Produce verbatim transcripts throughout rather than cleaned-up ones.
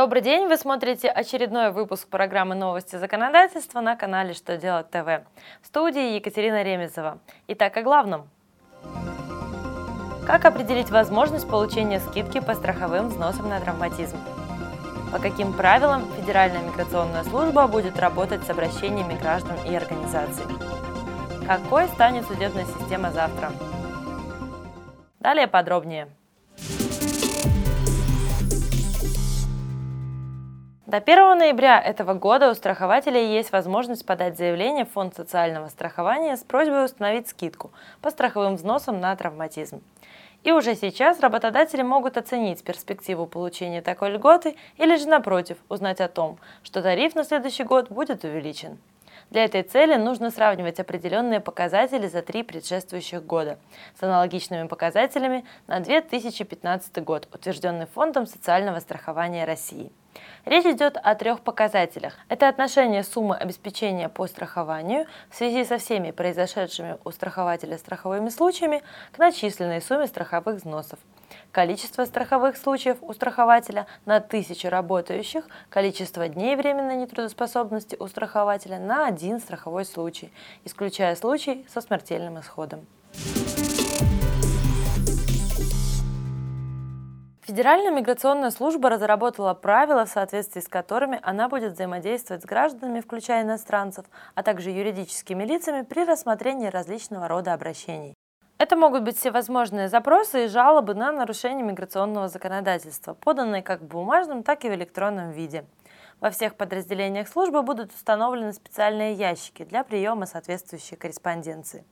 Добрый день, вы смотрите очередной выпуск программы «Новости законодательства» на канале «Что делать ТВ». В студии Екатерина Ремезова. Итак, о главном. Как определить возможность получения скидки по страховым взносам на травматизм? По каким правилам Федеральная миграционная служба будет работать с обращениями граждан и организаций? Какой станет судебная система завтра? Далее подробнее. До первого ноября этого года у страхователей есть возможность подать заявление в Фонд социального страхования с просьбой установить скидку по страховым взносам на травматизм. И уже сейчас работодатели могут оценить перспективу получения такой льготы или же, напротив, узнать о том, что тариф на следующий год будет увеличен. Для этой цели нужно сравнивать определенные показатели за три предшествующих года с аналогичными показателями на две тысячи пятнадцатый год, утвержденный Фондом социального страхования России. Речь идет о трех показателях. Это отношение суммы обеспечения по страхованию в связи со всеми произошедшими у страхователя страховыми случаями к начисленной сумме страховых взносов. Количество страховых случаев у страхователя на тысячу работающих, количество дней временной нетрудоспособности у страхователя на один страховой случай, исключая случай со смертельным исходом. Федеральная миграционная служба разработала правила, в соответствии с которыми она будет взаимодействовать с гражданами, включая иностранцев, а также юридическими лицами при рассмотрении различного рода обращений. Это могут быть всевозможные запросы и жалобы на нарушение миграционного законодательства, поданные как в бумажном, так и в электронном виде. Во всех подразделениях службы будут установлены специальные ящики для приема соответствующей корреспонденции.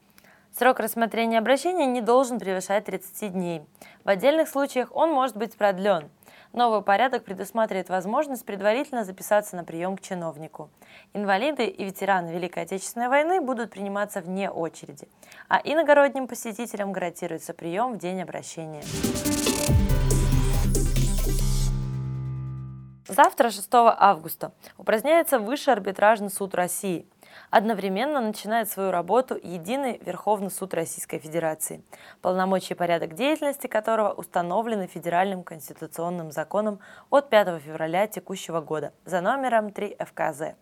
Срок рассмотрения обращения не должен превышать тридцати дней. В отдельных случаях он может быть продлен. Новый порядок предусматривает возможность предварительно записаться на прием к чиновнику. Инвалиды и ветераны Великой Отечественной войны будут приниматься вне очереди, а иногородним посетителям гарантируется прием в день обращения. Завтра, шестого августа, упраздняется Высший арбитражный суд России. Одновременно начинает свою работу Единый Верховный суд Российской Федерации, полномочия и порядок деятельности которого установлены Федеральным конституционным законом от пятого февраля текущего года за номером три эф ка зэ.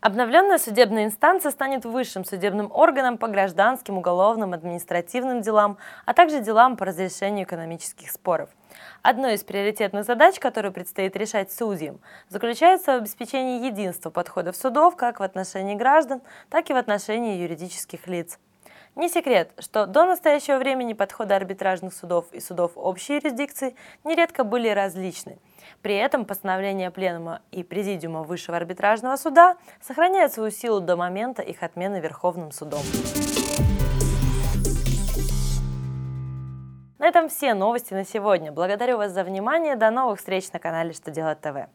Обновленная судебная инстанция станет высшим судебным органом по гражданским, уголовным, административным делам, а также делам по разрешению экономических споров. Одной из приоритетных задач, которую предстоит решать судьям, заключается в обеспечении единства подходов судов как в отношении граждан, так и в отношении юридических лиц. Не секрет, что до настоящего времени подходы арбитражных судов и судов общей юрисдикции нередко были различны. При этом постановления Пленума и Президиума Высшего арбитражного суда сохраняют свою силу до момента их отмены Верховным судом. На этом все новости на сегодня. Благодарю вас за внимание. До новых встреч на канале «Что делать ТВ».